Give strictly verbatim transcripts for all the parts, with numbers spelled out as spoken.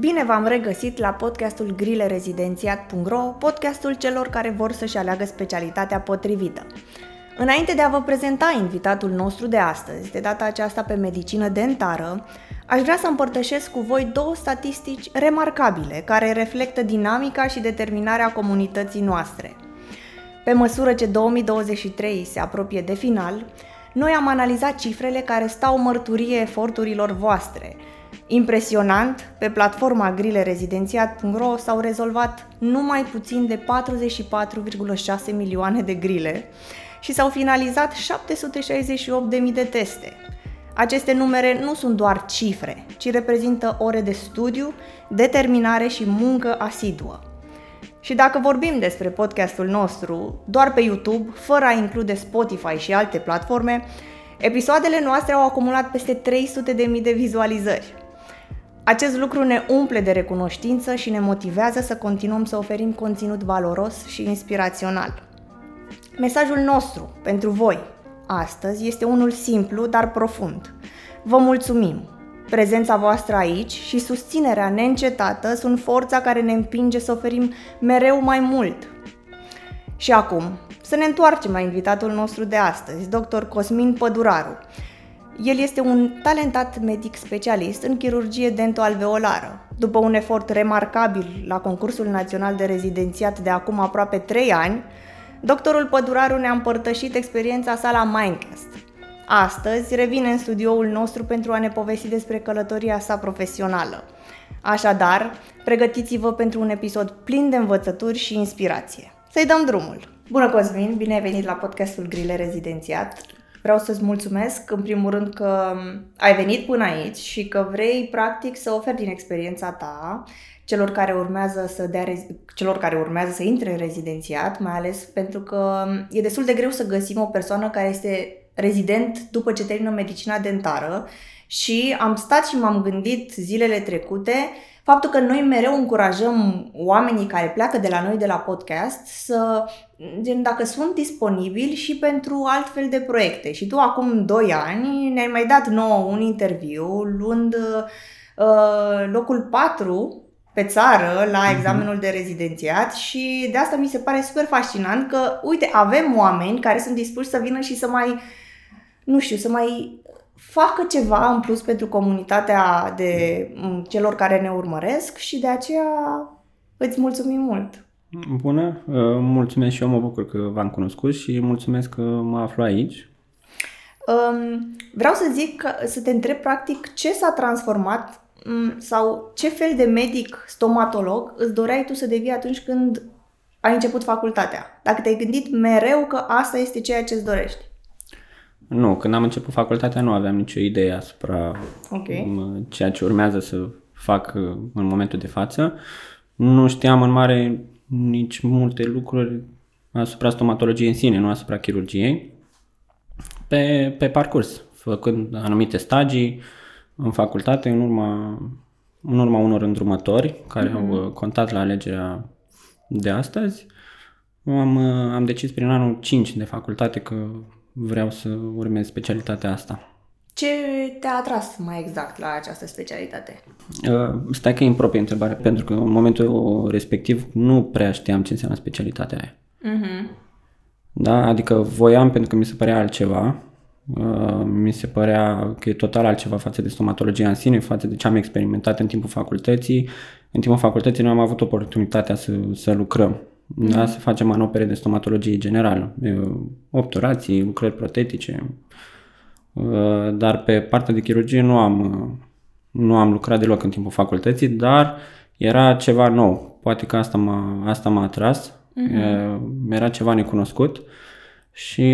Bine v-am regăsit la podcastul Grile-Rezidentiat.ro, podcastul celor care vor să-și aleagă specialitatea potrivită. Înainte de a vă prezenta invitatul nostru de astăzi, de data aceasta pe medicină dentară, aș vrea să împărtășesc cu voi două statistici remarcabile care reflectă dinamica și determinarea comunității noastre. Pe măsură ce două mii douăzeci și trei se apropie de final, noi am analizat cifrele care stau mărturie eforturilor voastre. Impresionant, pe platforma grile-rezidentiat.ro s-au rezolvat numai puțin de patruzeci și patru virgulă șase milioane de grile și s-au finalizat șapte sute șaizeci și opt de mii de teste. Aceste numere nu sunt doar cifre, ci reprezintă ore de studiu, determinare și muncă asiduă. Și dacă vorbim despre podcastul nostru, doar pe YouTube, fără a include Spotify și alte platforme, episoadele noastre au acumulat peste trei sute de mii de vizualizări. Acest lucru ne umple de recunoștință și ne motivează să continuăm să oferim conținut valoros și inspirațional. Mesajul nostru pentru voi astăzi este unul simplu, dar profund. Vă mulțumim! Prezența voastră aici și susținerea neîncetată sunt forța care ne împinge să oferim mereu mai mult. Și acum, să ne întoarcem la invitatul nostru de astăzi, doctor Cosmin Păduraru. El este un talentat medic specialist în chirurgie dentoalveolară. După un efort remarcabil la Concursul Național de Rezidențiat de acum aproape trei ani, doctorul Păduraru ne-a împărtășit experiența sa la Mindcast. Astăzi revine în studioul nostru pentru a ne povesti despre călătoria sa profesională. Așadar, pregătiți-vă pentru un episod plin de învățături și inspirație. Să-i dăm drumul! Bună, Cosmin! Bine ai venit la podcastul Grile Rezidențiat! Vreau să-ți mulțumesc, în primul rând, că ai venit până aici și că vrei, practic, să oferi din experiența ta celor care urmează să dea, celor care urmează să intre în rezidențiat, mai ales pentru că e destul de greu să găsim o persoană care este rezident după ce termină medicina dentară și am stat și m-am gândit zilele trecute faptul că noi mereu încurajăm oamenii care pleacă de la noi, de la podcast, să, gen, dacă sunt disponibili și pentru altfel de proiecte. Și tu acum doi ani ne-ai mai dat nouă un interviu luând uh, locul patru pe țară la examenul de rezidențiat și de asta mi se pare super fascinant că, uite, avem oameni care sunt dispuși să vină și să mai, nu știu, să mai facă ceva în plus pentru comunitatea de celor care ne urmăresc și de aceea îți mulțumim mult. Bună, mulțumesc și eu, mă bucur că v-am cunoscut și mulțumesc că mă aflu aici. Vreau să zic, să te întreb practic ce s-a transformat sau ce fel de medic stomatolog îți doreai tu să devii atunci când ai început facultatea? Dacă te-ai gândit mereu că asta este ceea ce îți dorești? Nu, când am început facultatea nu aveam nicio idee asupra okay. ceea ce urmează să fac în momentul de față. Nu știam în mare nici multe lucruri asupra stomatologiei în sine, nu asupra chirurgiei. Pe, pe parcurs, făcând anumite stagii în facultate, în urma, în urma unor îndrumători care mm-hmm. au contat la alegerea de astăzi, am, am decis prin anul cinci de facultate că vreau să urmez specialitatea asta. Ce te-a atras mai exact la această specialitate? Uh, stai că e în proprie întrebare, mm-hmm. pentru că în momentul respectiv nu prea știam ce înseamnă specialitatea aia. Mm-hmm. Da? Adică voiam pentru că mi se părea altceva, uh, mi se părea că e total altceva față de stomatologia în sine, față de ce am experimentat în timpul facultății. În timpul facultății noi am avut oportunitatea să, să lucrăm. Da, să facem manopere de stomatologie generală, obturații, lucrări protetice, dar pe partea de chirurgie nu am, nu am lucrat deloc în timpul facultății, dar era ceva nou, poate că asta m-a, asta m-a atras, uh-huh. era ceva necunoscut și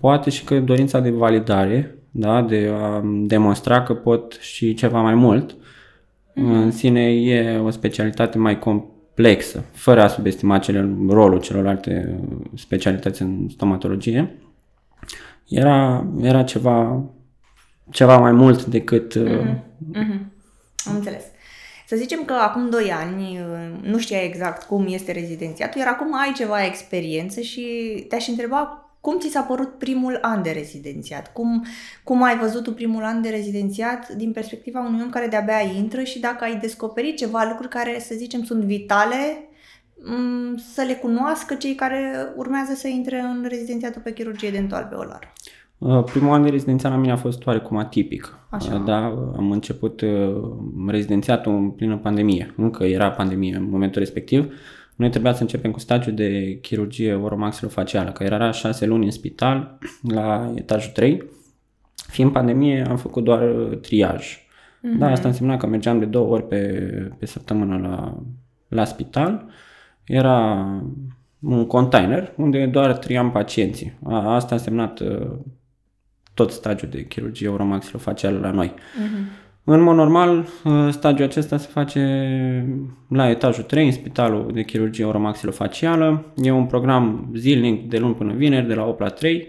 poate și că dorința de validare, da, de a demonstra că pot și ceva mai mult, uh-huh. în sine e o specialitate mai complexă. Plexă, fără a subestima cele, rolul celorlalte specialități în stomatologie, era, era ceva, ceva mai mult decât... Mm-hmm. Mm-hmm. Am înțeles. Să zicem că acum doi ani nu știai exact cum este rezidențiatul, iar acum ai ceva experiență și te-aș întreba Cum ți s-a părut primul an de rezidențiat? Cum, cum ai văzut tu primul an de rezidențiat din perspectiva unui om care de-abia intră și dacă ai descoperit ceva lucruri care, să zicem, sunt vitale, m- să le cunoască cei care urmează să intre în rezidențiatul pe chirurgie dental-alveolară? Primul an de rezidențiat la mine a fost oarecum atipic. Așa. Da, am început rezidențiatul în plină pandemie. Încă era pandemie în momentul respectiv. Noi trebuia să începem cu stagiul de chirurgie oromaxilofacială, care era șase luni în spital, la etajul trei. Fiind pandemie, am făcut doar triaj. Mm-hmm. Da, asta însemna că mergeam de două ori pe, pe săptămână la, la spital. Era un container unde doar triam pacienții. A, asta a însemnat tot stagiul de chirurgie oromaxilofacială la noi. Mm-hmm. În mod normal, stagiul acesta se face la etajul trei, în Spitalul de Chirurgie Oromaxilofacială. E un program zilnic de luni până vineri, de la opt la trei,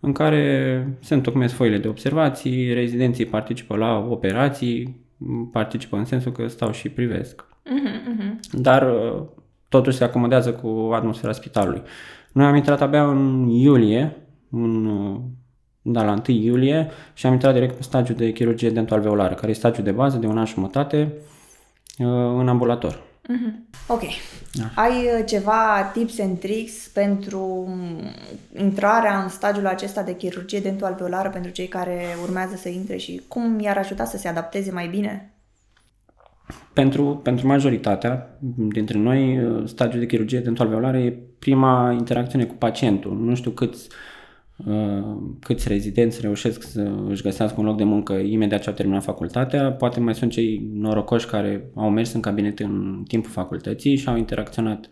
în care se întocmesc foile de observații, rezidenții participă la operații, participă în sensul că stau și privesc. Uh-huh, uh-huh. Dar totuși se acomodează cu atmosfera spitalului. Noi am intrat abia în iulie, în Da, la întâi iulie, și am intrat direct pe stagiul de chirurgie dental-alveolară, care e stagiul de bază de un an și jumătate în ambulator. Mm-hmm. Ok. Da. Ai ceva tips and tricks pentru intrarea în stagiul acesta de chirurgie dental-alveolară pentru cei care urmează să intre și cum i-ar ajuta să se adapteze mai bine? Pentru, pentru majoritatea dintre noi, stagiul de chirurgie dental-alveolară e prima interacțiune cu pacientul. Nu știu câți câți rezidenți reușesc să își găsească un loc de muncă imediat ce au terminat facultatea. Poate mai sunt cei norocoși care au mers în cabinet în timpul facultății și au interacționat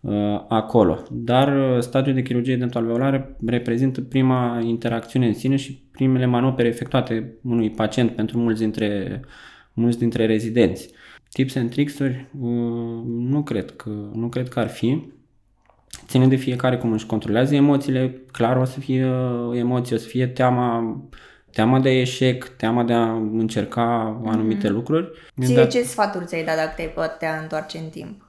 uh, acolo. Dar stagiul de chirurgie dental-alveolară reprezintă prima interacțiune în sine și primele manopere efectuate unui pacient pentru mulți dintre, mulți dintre rezidenți. Tips and tricks-uri uh, nu cred că, nu cred că ar fi. Ține de fiecare cum își controlează emoțiile, clar o să fie emoții, o să fie teama, teama de eșec, teama de a încerca anumite mm-hmm. lucruri. Ție dat... ce sfaturi ți-ai dat dacă te-ai putea întoarce în timp?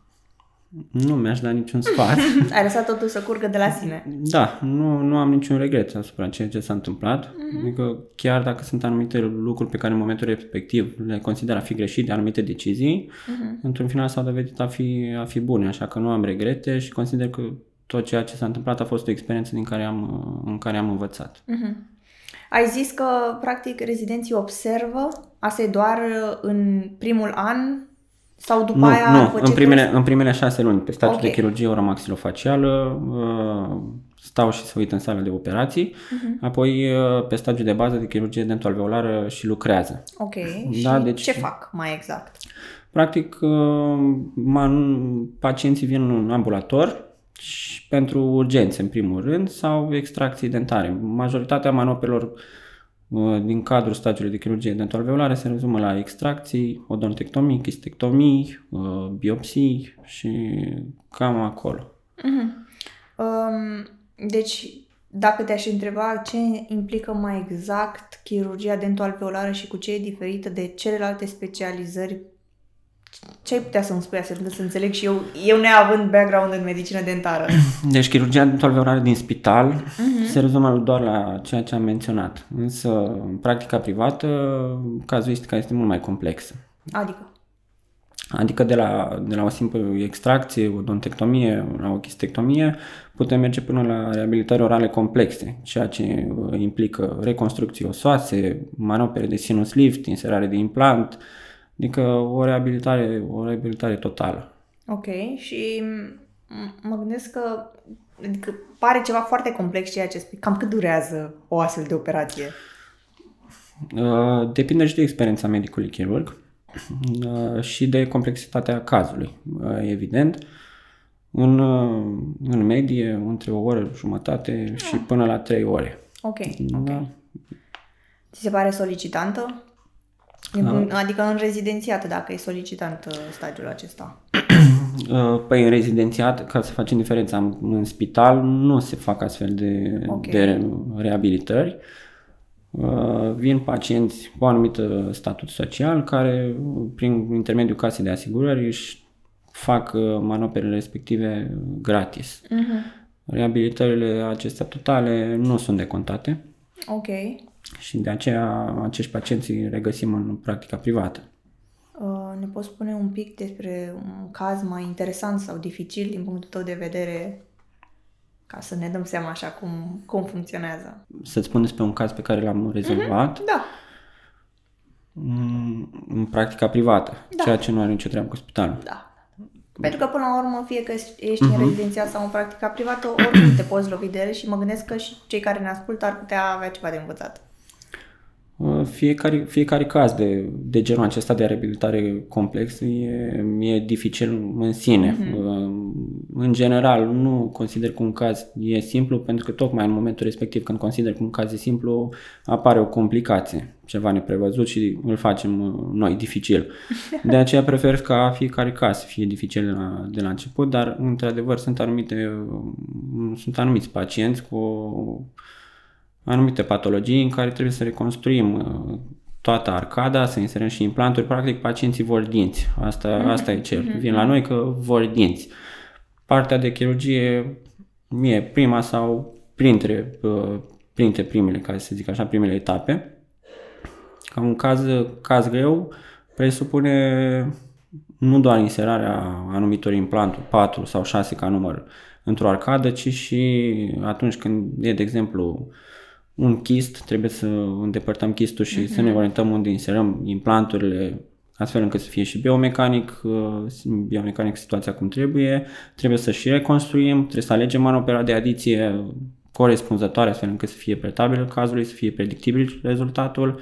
Nu mi-aș da niciun sfat. Ai lăsat totul să curgă de la sine. Da, nu, nu am niciun regret asupra ceea ce s-a întâmplat. Mm-hmm. Adică chiar dacă sunt anumite lucruri pe care în momentul respectiv le consider a fi greșite, anumite decizii, mm-hmm. într-un final s-au dovedit a fi, a fi bune, așa că nu am regrete și consider că tot ceea ce s-a întâmplat a fost o experiență din care am, în care am învățat. Mm-hmm. Ai zis că, practic, rezidenții observă, asta e doar în primul an, sau după nu, aia... Nu, în primele, în primele șase luni, pe stagiul okay. de chirurgie oromaxilofacială, stau și se uită în sala de operații, uh-huh. apoi pe stagiul de bază de chirurgie dental-alveolară și lucrează. Ok, da, și deci, ce fac mai exact? Practic, pacienții vin în ambulator și pentru urgențe, în primul rând, sau extracții dentare. Majoritatea manopelor din cadrul stagiului de chirurgie dental-alveolară se rezumă la extracții, odontectomii, chistectomii, biopsii și cam acolo. Uh-huh. Um, deci, dacă te-aș întreba ce implică mai exact chirurgia dental-alveolară și cu ce e diferită de celelalte specializări, ce ai putea să-mi spui astfel să înțeleg și eu, eu neavând background în medicină dentară? Deci chirurgia dental-alveolară din spital uh-huh. se rezumă doar la ceea ce am menționat. Însă, în practica privată, cazuistica este mult mai complexă. Adică? Adică de la, de la o simplă extracție, odontectomie, la o chistectomie, putem merge până la reabilitări orale complexe, ceea ce implică reconstrucții osoase, manopere de sinus lift, inserare de implant, adică o reabilitare, o reabilitare totală. Ok, și mă gândesc că adică pare ceva foarte complex ceea ce spui. Cam cât durează o astfel de operație? Depinde și de experiența medicului chirurg și de complexitatea cazului, evident. În, în medie, între o oră jumătate și până la trei ore. Ok, da. Ok. Ți se pare solicitantă? Adică în rezidențiat, dacă e solicitant stagiul acesta. Păi în rezidențiat, ca să facem diferența, în spital nu se fac astfel de, okay. de reabilitări. Vin pacienți cu anumit statut social care, prin intermediul casei de asigurări, își fac manoperele respective gratis. Uh-huh. reabilitările acestea totale nu sunt decontate. Ok. Și de aceea acești pacienți îi regăsim în practica privată. Uh, ne poți spune un pic despre un caz mai interesant sau dificil din punctul tău de vedere, ca să ne dăm seama așa cum, cum funcționează? Să-ți spun despre un caz pe care l-am rezolvat. Uh-huh, da. În practica privată, da. Ceea ce nu are nicio treabă cu spitalul. Da. Pentru că, până la urmă, fie că ești uh-huh. în rezidențiat sau în practica privată, oricum te poți lovi de ele și mă gândesc că și cei care ne ascultă ar putea avea ceva de învățat. Fiecare, fiecare caz de, de genul acesta de reabilitare complex e, e dificil în sine. Uh-huh. În general, nu consider că un caz e simplu, pentru că tocmai în momentul respectiv când consider că un caz e simplu, apare o complicație, ceva neprevăzut și îl facem noi dificil. De aceea prefer ca fiecare caz să fie dificil de la, de la început, dar într-adevăr sunt, anumite, sunt anumiți pacienți cu anumite patologii în care trebuie să reconstruim toată arcada, să inserăm și implanturi. Practic, pacienții vor dinți. Asta, mm-hmm. asta e ce vin la noi, că vor dinți. Partea de chirurgie e prima sau printre, printre primele, ca să zic așa, primele etape. Ca un caz, caz greu presupune nu doar inserarea anumitor implanturi, patru sau șase ca număr, într-o arcadă, ci și atunci când e, de exemplu, un chist, trebuie să îndepărtăm chistul și uh-huh. să ne orientăm unde inserăm implanturile, astfel încât să fie și biomecanic, biomecanic situația cum trebuie, trebuie să și reconstruim, trebuie să alegem manopera de adiție corespunzătoare, astfel încât să fie pretabil cazului, să fie predictibil rezultatul.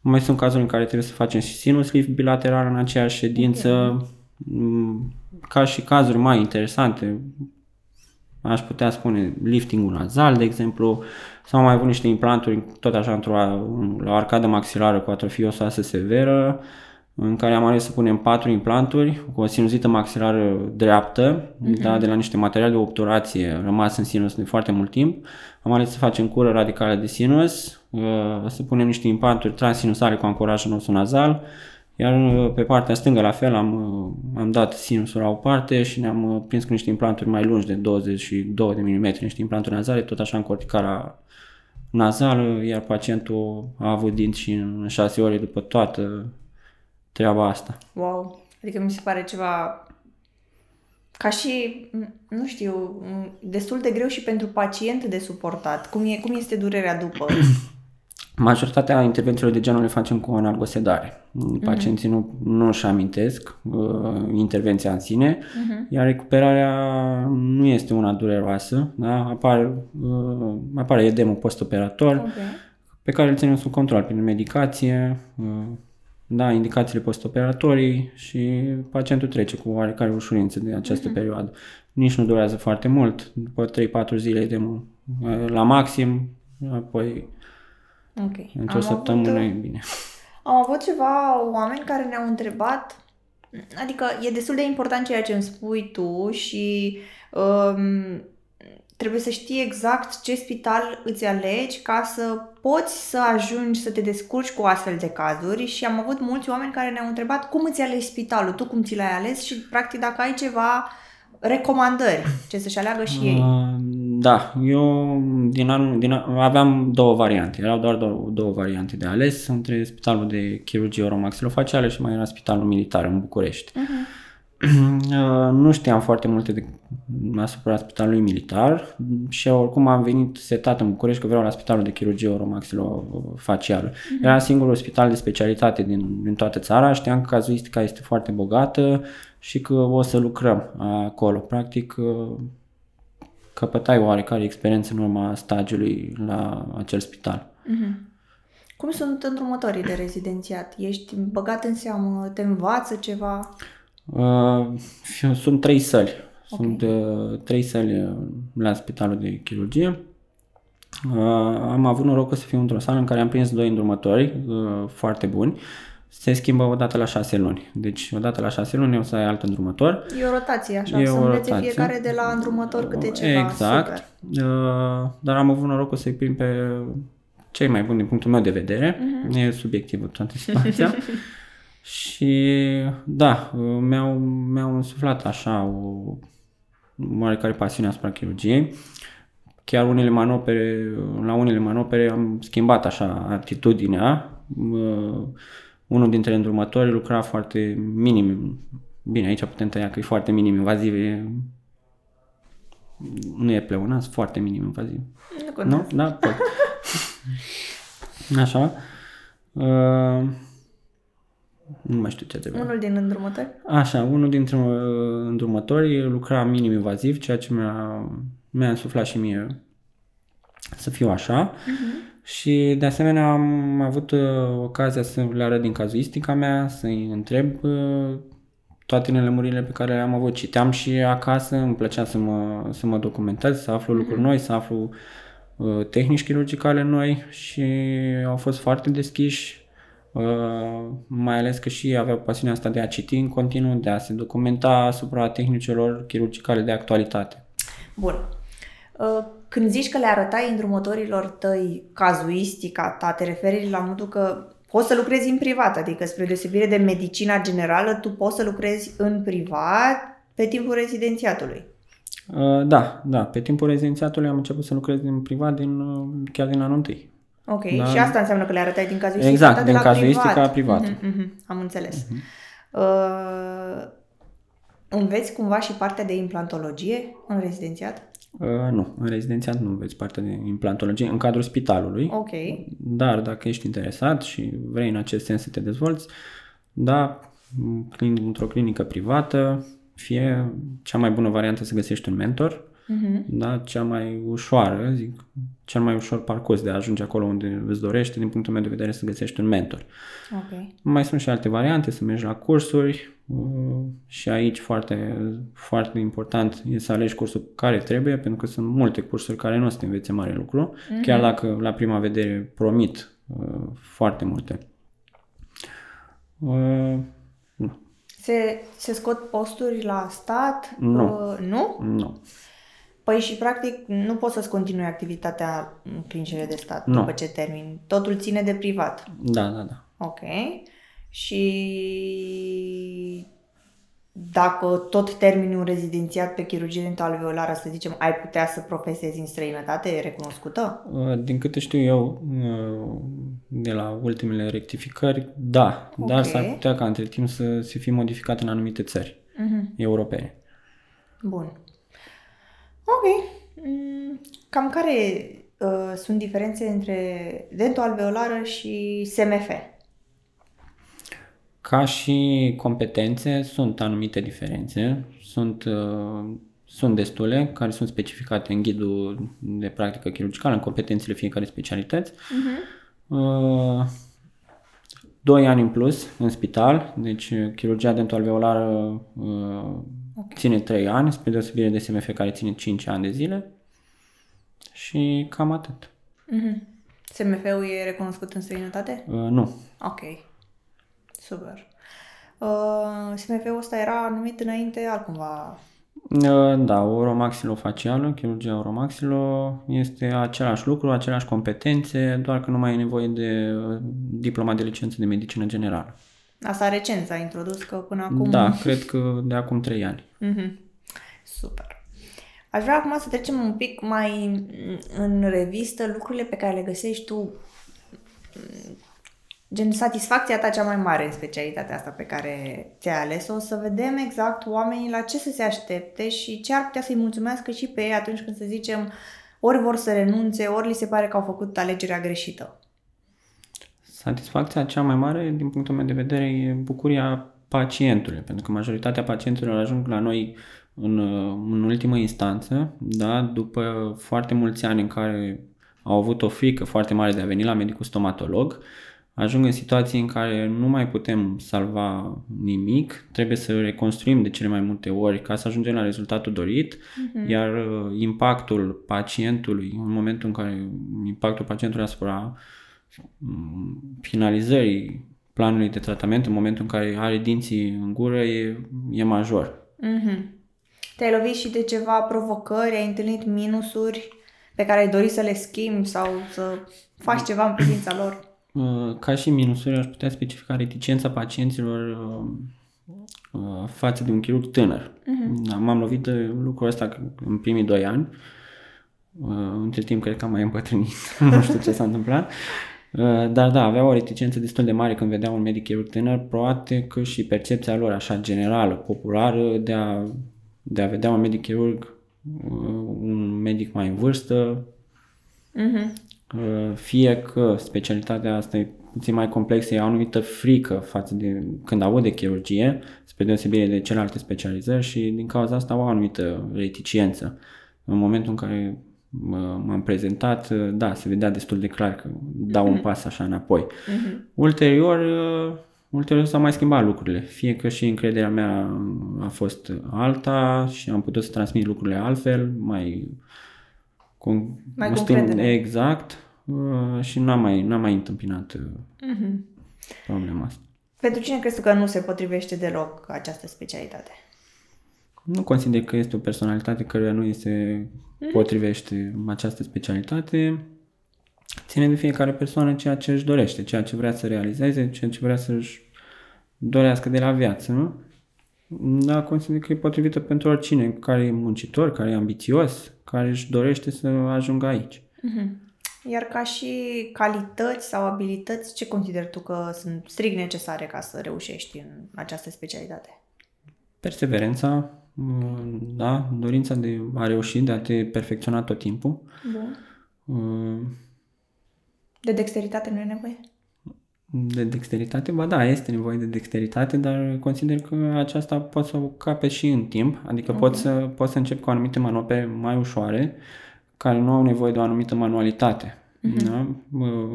Mai sunt cazuri în care trebuie să facem și sinus lift bilateral în aceeași ședință, okay. Ca și cazuri mai interesante. Aș putea spune lifting-ul nazal, de exemplu, sau mai avut niște implanturi tot așa într-o la arcadă maxilară cu atrofie osoasă severă, în care am ales să punem patru implanturi cu o sinuzită maxilară dreaptă, mm-hmm. da, de la niște materiale de obturație rămas în sinus de foarte mult timp. Am ales să facem cură radicală de sinus, să punem niște implanturi transinusale cu ancoraj în osul nazal, iar pe partea stângă la fel am, am dat sinusul la o parte și ne-am prins cu niște implanturi mai lungi de douăzeci și doi de milimetri, niște implanturi nazale, tot așa în corticala nazală, iar pacientul a avut dinți și în șase ore după toată treaba asta. Wow! Adică mi se pare ceva ca și, nu știu, destul de greu și pentru pacient de suportat. Cum, e, cum este durerea după? Majoritatea intervențiilor de genul le facem cu analgosedare. Pacienții uh-huh. nu își amintesc uh, intervenția în sine, uh-huh. iar recuperarea nu este una dureroasă, da? Apar, uh, apare edemul postoperator, okay. pe care îl ținem sub control prin medicație, uh, da, indicațiile postoperatorii și pacientul trece cu oarecare ușurință de această uh-huh. perioadă. Nici nu durează foarte mult, după trei-patru zile edemul uh, la maxim, apoi okay. Într-o am săptămână avut, e bine. Am avut ceva oameni care ne-au întrebat, adică e destul de important ceea ce îmi spui tu și um, trebuie să știi exact ce spital îți alegi ca să poți să ajungi să te descurci cu astfel de cazuri și am avut mulți oameni care ne-au întrebat cum îți alegi spitalul, tu cum ți l-ai ales și practic dacă ai ceva recomandări, ce să-și aleagă și ei. Um... Da, eu din anul, din anul, aveam două variante, erau doar două, două variante de ales, între Spitalul de Chirurgie Oromaxilofacială și mai era Spitalul Militar în București. Uh-huh. Nu știam foarte multe de, asupra Spitalului Militar și oricum am venit setat în București că vreau la Spitalul de Chirurgie Oromaxilofacială. Uh-huh. Era singurul spital de specialitate din, din toată țara, știam că cazuistica este foarte bogată și că o să lucrăm acolo. Practic, căpătai oarecare experiență în urma stagiului la acel spital. Mm-hmm. Cum sunt îndrumătorii de rezidențiat? Ești băgat în seamă? Te învață ceva? Uh, sunt trei săli. Okay. Sunt uh, trei săli la Spitalul de Chirurgie. Uh, am avut norocul să fiu într-o sală în care am prins doi îndrumători uh, foarte buni. Se schimbă odată la șase luni. Deci odată la șase luni o să ai alt îndrumător. E o rotație, așa, e să învețe rotație. Fiecare de la îndrumător câte ceva. Exact. Super. Dar am avut norocul să-i prind pe cei mai buni din punctul meu de vedere. Uh-huh. E subiectivă toată situația. Și da, mi-au, mi-au însuflat așa o, oarecare pasiune asupra chirurgiei. Chiar unele manopere, la unele manopere am schimbat așa atitudinea. Uh, unul dintre îndrumători lucra foarte minim. Bine, aici putem tăia că e foarte minim invaziv. E... Nu e pleonaz, foarte minim invaziv. Nu? nu? Da, pot. Așa. Uh, nu mai știu ce trebuie. Unul din îndrumători? Așa, unul dintre îndrumători lucra minim invaziv, ceea ce mi-a, mi-a însuflat și mie să fiu așa. Uh-huh. Și de asemenea am avut uh, ocazia să le arăt din cazuistica mea, să-i întreb uh, toate nelămuririle pe care le-am avut. Citeam și acasă, îmi plăcea să mă, să mă documentez, să aflu lucruri noi, să aflu uh, tehnici chirurgicale noi și au fost foarte deschiși, uh, mai ales că și aveau pasiunea asta de a citi în continuu, de a se documenta asupra tehnicilor chirurgicale de actualitate. Bun. Uh... Când zici că le arătai îndrumătorilor tăi cazuistica ta, te referi la modul că poți să lucrezi în privat, adică spre deosebire de medicina generală, tu poți să lucrezi în privat pe timpul rezidențiatului. Da, da. Pe timpul rezidențiatului am început să lucrez în privat din, chiar din anul întâi. Ok, dar... și asta înseamnă că le arătai din cazuistica exact, ta de la privat. Exact, din cazuistica privată. Uh-huh, uh-huh, am înțeles. Uh-huh. Uh, înveți cumva și partea de implantologie în rezidențiat? Uh, nu, în rezidențiat nu vezi partea de implantologie în cadrul spitalului, okay. Dar dacă ești interesat și vrei în acest sens să te dezvolți, da, într-o clinică privată, fie cea mai bună variantă să găsești un mentor, uh-huh. Da, cea mai ușoară, zic, cel mai ușor parcurs de a ajunge acolo unde îți dorești, din punctul meu de vedere, să găsești un mentor. Okay. Mai sunt și alte variante, să mergi la cursuri, și aici foarte, foarte important e să alegi cursul care trebuie, pentru că sunt multe cursuri care nu o să te învețe mare lucru, mm-hmm. Chiar dacă la prima vedere promit uh, foarte multe. Uh, nu. Se, se scot posturi la stat? Nu. Uh, nu? Nu. Păi și practic nu poți să-ți continui activitatea în clinicile de stat, nu. După ce termin. Totul ține de privat. Da, da, da. Ok. Și dacă tot termini un rezidențiat pe chirurgie dentalveolară, să zicem, ai putea să profesezi în străinătate, e recunoscută? Din câte știu eu, de la ultimele rectificări, da, okay. Dar s-ar putea ca între timp să se fi modificat în anumite țări uh-huh. europene. Bun. Ok. Cam care uh, sunt diferențe între dentalveolară și S M F? Ca și competențe, sunt anumite diferențe, sunt, uh, sunt destule, care sunt specificate în ghidul de practică chirurgicală, în competențele fiecărei specialități. Uh-huh. Uh, doi ani în plus în spital, deci chirurgia dentalveolară uh, okay. ține trei ani, spre deosebire de S M F care ține cinci ani de zile și cam atât. Uh-huh. S M F-ul e recunoscut în străinătate? Uh, nu. Ok. Super. Uh, S M F-ul ăsta era numit înainte altcumva? Uh, da, oromaxilofacială, chirurgia oromaxilo, este același lucru, aceleași competențe, doar că nu mai e nevoie de diploma de licență de medicină generală. Asta recent s-a introdus, că până acum... Da, cred că de acum trei ani. Uh-huh. Super. Aș vrea acum să trecem un pic mai în revistă lucrurile pe care le găsești tu... Gen, satisfacția ta cea mai mare în specialitatea asta pe care ți-ai ales-o, să vedem exact oamenii la ce să se aștepte și ce ar putea să-i mulțumească și pe ei atunci când, să zicem, ori vor să renunțe, ori li se pare că au făcut alegerea greșită. Satisfacția cea mai mare, din punctul meu de vedere, e bucuria pacientului, pentru că majoritatea pacienților ajung la noi în, în ultimă instanță, da? După foarte mulți ani în care au avut o frică foarte mare de a veni la medicul stomatolog, ajung în situații în care nu mai putem salva nimic, trebuie să reconstruim de cele mai multe ori ca să ajungem la rezultatul dorit, uh-huh. Iar impactul pacientului, în momentul în care impactul pacientului asupra finalizării planului de tratament, în momentul în care are dinții în gură, e, e major. Uh-huh. Te-ai lovit și de ceva provocări, ai întâlnit minusuri pe care ai dori să le schimbi sau să faci ceva în privința lor? Ca și minusuri, aș putea specifica reticența pacienților uh, față de un chirurg tânăr. Uh-huh. M-am lovit de lucrul ăsta în primii doi ani. Uh, între timp cred că am mai împătrânit, nu știu ce s-a întâmplat. Uh, dar da, avea o reticență destul de mare când vedea un medic chirurg tânăr, proate că și percepția lor așa generală, populară, de a, de a vedea un medic chirurg, uh, un medic mai în vârstă. Uh-huh. Fie că specialitatea asta e puțin mai complexă, e o anumită frică față de când aud de chirurgie, spre deosebire de celelalte specializări, și din cauza asta au o anumită reticiență. În momentul în care m-am prezentat, da, se vedea destul de clar că dau un pas așa înapoi. Uh-huh. Ulterior, ulterior s-au mai schimbat lucrurile, fie că și încrederea mea a fost alta și am putut să transmit lucrurile altfel, mai... Cu, mai gustim, exact, uh, și n-am mai, n-am mai întâmpinat uh, uh-huh. problema asta. Pentru cine crezi că nu se potrivește deloc această specialitate? Nu consider că este o personalitate căruia nu îi se uh-huh. potrivește această specialitate. Ține de fiecare persoană ceea ce își dorește, ceea ce vrea să realizeze, ceea ce vrea să-și dorească de la viață, nu? Da, consider că e potrivită pentru oricine care e muncitor, care e ambițios, care își dorește să ajungă aici. Iar ca și calități sau abilități, ce consideri tu că sunt strict necesare ca să reușești în această specialitate? Perseverența, da, dorința de a reuși, de a te perfecționa tot timpul. Bun. De dexteritate nu e nevoie? De dexteritate? Ba da, este nevoie de dexteritate, dar consider că aceasta poți să o capeți și în timp, adică okay. poți, să, poți să începi cu anumite manopere mai ușoare, care nu au nevoie de o anumită manualitate. Uh-huh. Da?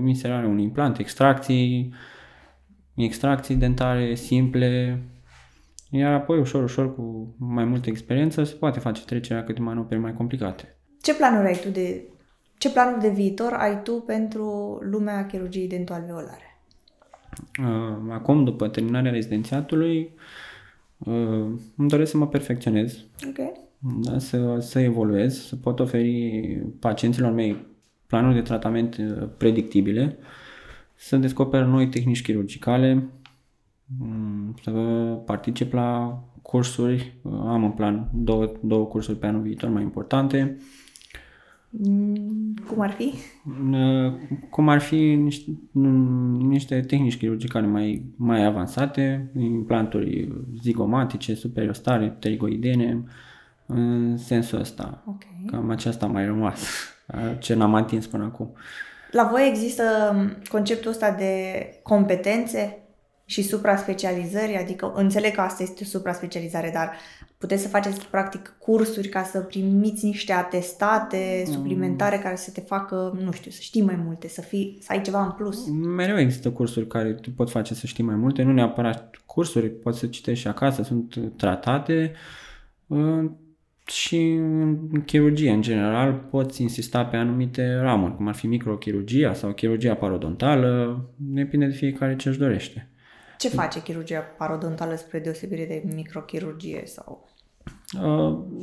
Inserarea unui implant, extracții, extracții dentare simple, iar apoi ușor, ușor, cu mai multă experiență, se poate face trecerea către manopere mai complicate. Ce planuri ai tu de, ce planuri de viitor ai tu pentru lumea chirurgiei dentoalveolare? Acum, după terminarea rezidențiatului, îmi doresc să mă perfecționez, okay. da, să, să evoluez, să pot oferi pacienților mei planuri de tratament predictibile, să descoper noi tehnici chirurgicale, să particip la cursuri. Am în plan două, două cursuri pe anul viitor mai importante. Cum ar fi? Cum ar fi niște, niște tehnici chirurgicale mai, mai avansate, implanturi zigomatice, superiostare, pterigoidene, în sensul ăsta. Okay. Cam aceasta mai rămas, ce n-am atins până acum. La voi există conceptul ăsta de competențe și supra-specializări, adică înțeleg că asta este supra-specializare, dar puteți să faceți practic cursuri ca să primiți niște atestate suplimentare care să te facă, nu știu, să știi mai multe, să fii, să ai ceva în plus. Mereu există cursuri care te pot face să știi mai multe, nu neapărat cursuri, poți să citești și acasă, sunt tratate și în chirurgie în general poți insista pe anumite ramuri, cum ar fi microchirurgia sau chirurgia parodontală, depinde de fiecare ce își dorește. Ce face chirurgia parodontală spre deosebire de microchirurgie? Sau?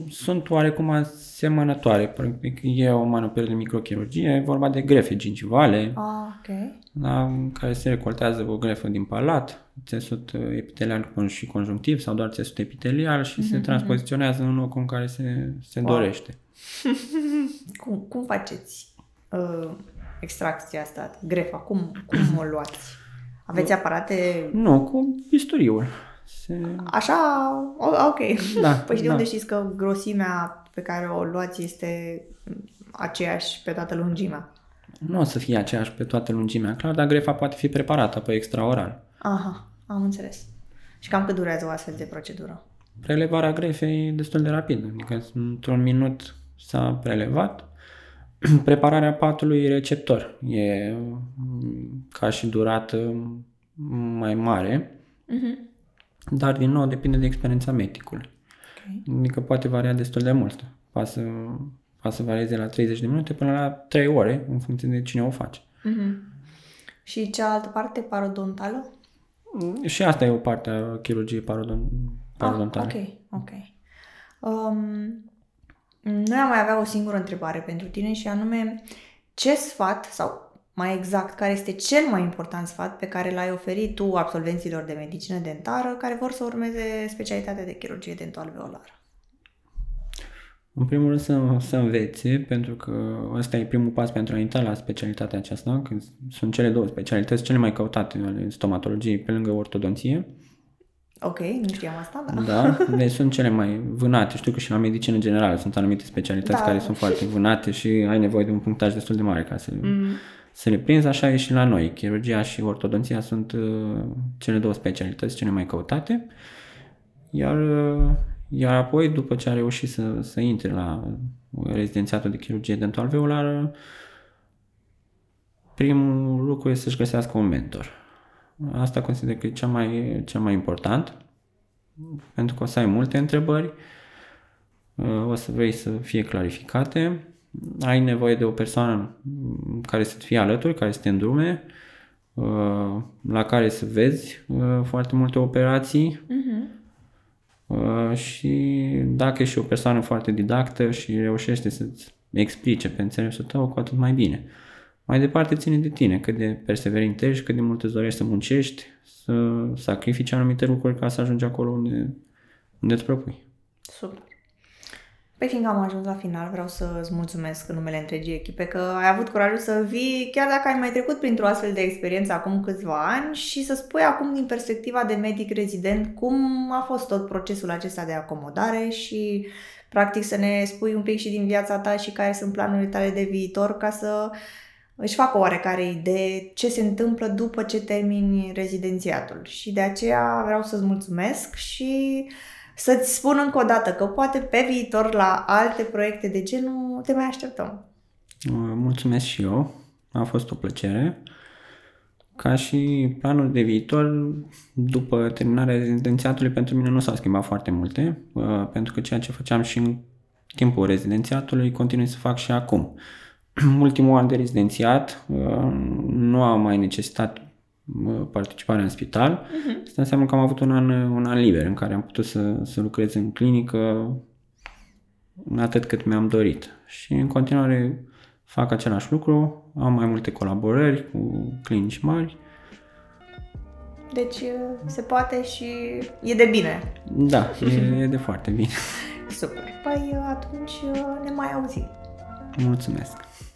Sunt oarecum asemănătoare. E o manoperă de microchirurgie, e vorba de grefe gingivale, ah, okay. da, care se recoltează o grefă din palat, țesut epitelial și conjunctiv sau doar țesut epitelial și mm-hmm. se transpoziționează în locul în care se, se wow. dorește. cum, cum faceți uh, extracția asta, grefa? Cum, cum o luați? Aveți aparate? Nu, cu bisturiul. Se... Așa? Ok. Da, păi și de da. Unde știți că grosimea pe care o luați este aceeași pe toată lungimea? Nu o să fie aceeași pe toată lungimea, clar, dar grefa poate fi preparată pe extraoral. Aha, am înțeles. Și cam cât durează o astfel de procedură? Prelevarea grefei e destul de rapidă, adică într-un minut s-a prelevat. Prepararea patului receptor e ca și durată mai mare, uh-huh. dar din nou depinde de experiența medicului. Okay. Adică poate varia destul de mult. Poate să, poate să varieze la treizeci de minute până la trei ore, în funcție de cine o face. Uh-huh. Și cealaltă parte, parodontală? Și asta e o parte a chirurgiei parodon- parodontale. Ah, ok, ok. Um... Noi am mai avea o singură întrebare pentru tine și anume, ce sfat sau mai exact care este cel mai important sfat pe care l-ai oferit tu absolvenților de medicină dentară care vor să urmeze specialitatea de chirurgie dental-alveolară? În primul rând să, să înveți, pentru că ăsta e primul pas pentru a intra la specialitatea aceasta, că sunt cele două specialități cele mai căutate ale stomatologiei pe lângă ortodonție. Ok, nu știam asta, da. Da, deci sunt cele mai vânate. Știu că și la medicină generală sunt anumite specialități da. care sunt foarte vânate și ai nevoie de un punctaj destul de mare ca să, mm. să le prinzi. Așa e și la noi. Chirurgia și ortodonția sunt uh, cele două specialități cele mai căutate. Iar... Uh, Iar apoi, după ce a reușit să, să intre la rezidențiatul de chirurgie dental-alveolară, primul lucru este să-și găsească un mentor. Asta consider că e cea mai, cea mai important, pentru că o să ai multe întrebări, o să vrei să fie clarificate, ai nevoie de o persoană care să fie alături, care să te îndrume, la care să vezi foarte multe operații. Uh-huh. Și dacă ești o persoană foarte didactă și reușește să-ți explice pe înțelesul tău, cu atât mai bine. Mai departe ține de tine, cât de perseverent ești, cât de mult îți dorești să muncești, să sacrifici anumite lucruri ca să ajungi acolo unde, unde îți propui. Super. Păi fiindcă am ajuns la final, vreau să-ți mulțumesc în numele întregii echipe că ai avut curajul să vii, chiar dacă ai mai trecut printr-o astfel de experiență acum câțiva ani, și să spui acum din perspectiva de medic rezident cum a fost tot procesul acesta de acomodare și practic să ne spui un pic și din viața ta și care sunt planurile tale de viitor, ca să își fac o oarecare idee ce se întâmplă după ce termini rezidențiatul. Și de aceea vreau să-ți mulțumesc și... să-ți spun încă o dată că poate pe viitor la alte proiecte de genul te mai așteptăm. Mulțumesc și eu. A fost o plăcere. Ca și planul de viitor, după terminarea rezidențiatului, pentru mine nu s-au schimbat foarte multe, pentru că ceea ce făceam și în timpul rezidențiatului continui să fac și acum. Ultimul an de rezidențiat nu a mai necesitat participarea în spital. Uh-huh. Asta înseamnă că am avut un an, un an liber în care am putut să, să lucrez în clinică atât cât mi-am dorit. Și în continuare fac același lucru, am mai multe colaborări cu clinici mari. Deci se poate și e de bine. Da, e, e de foarte bine. Super. Păi atunci ne mai auzim. Mulțumesc.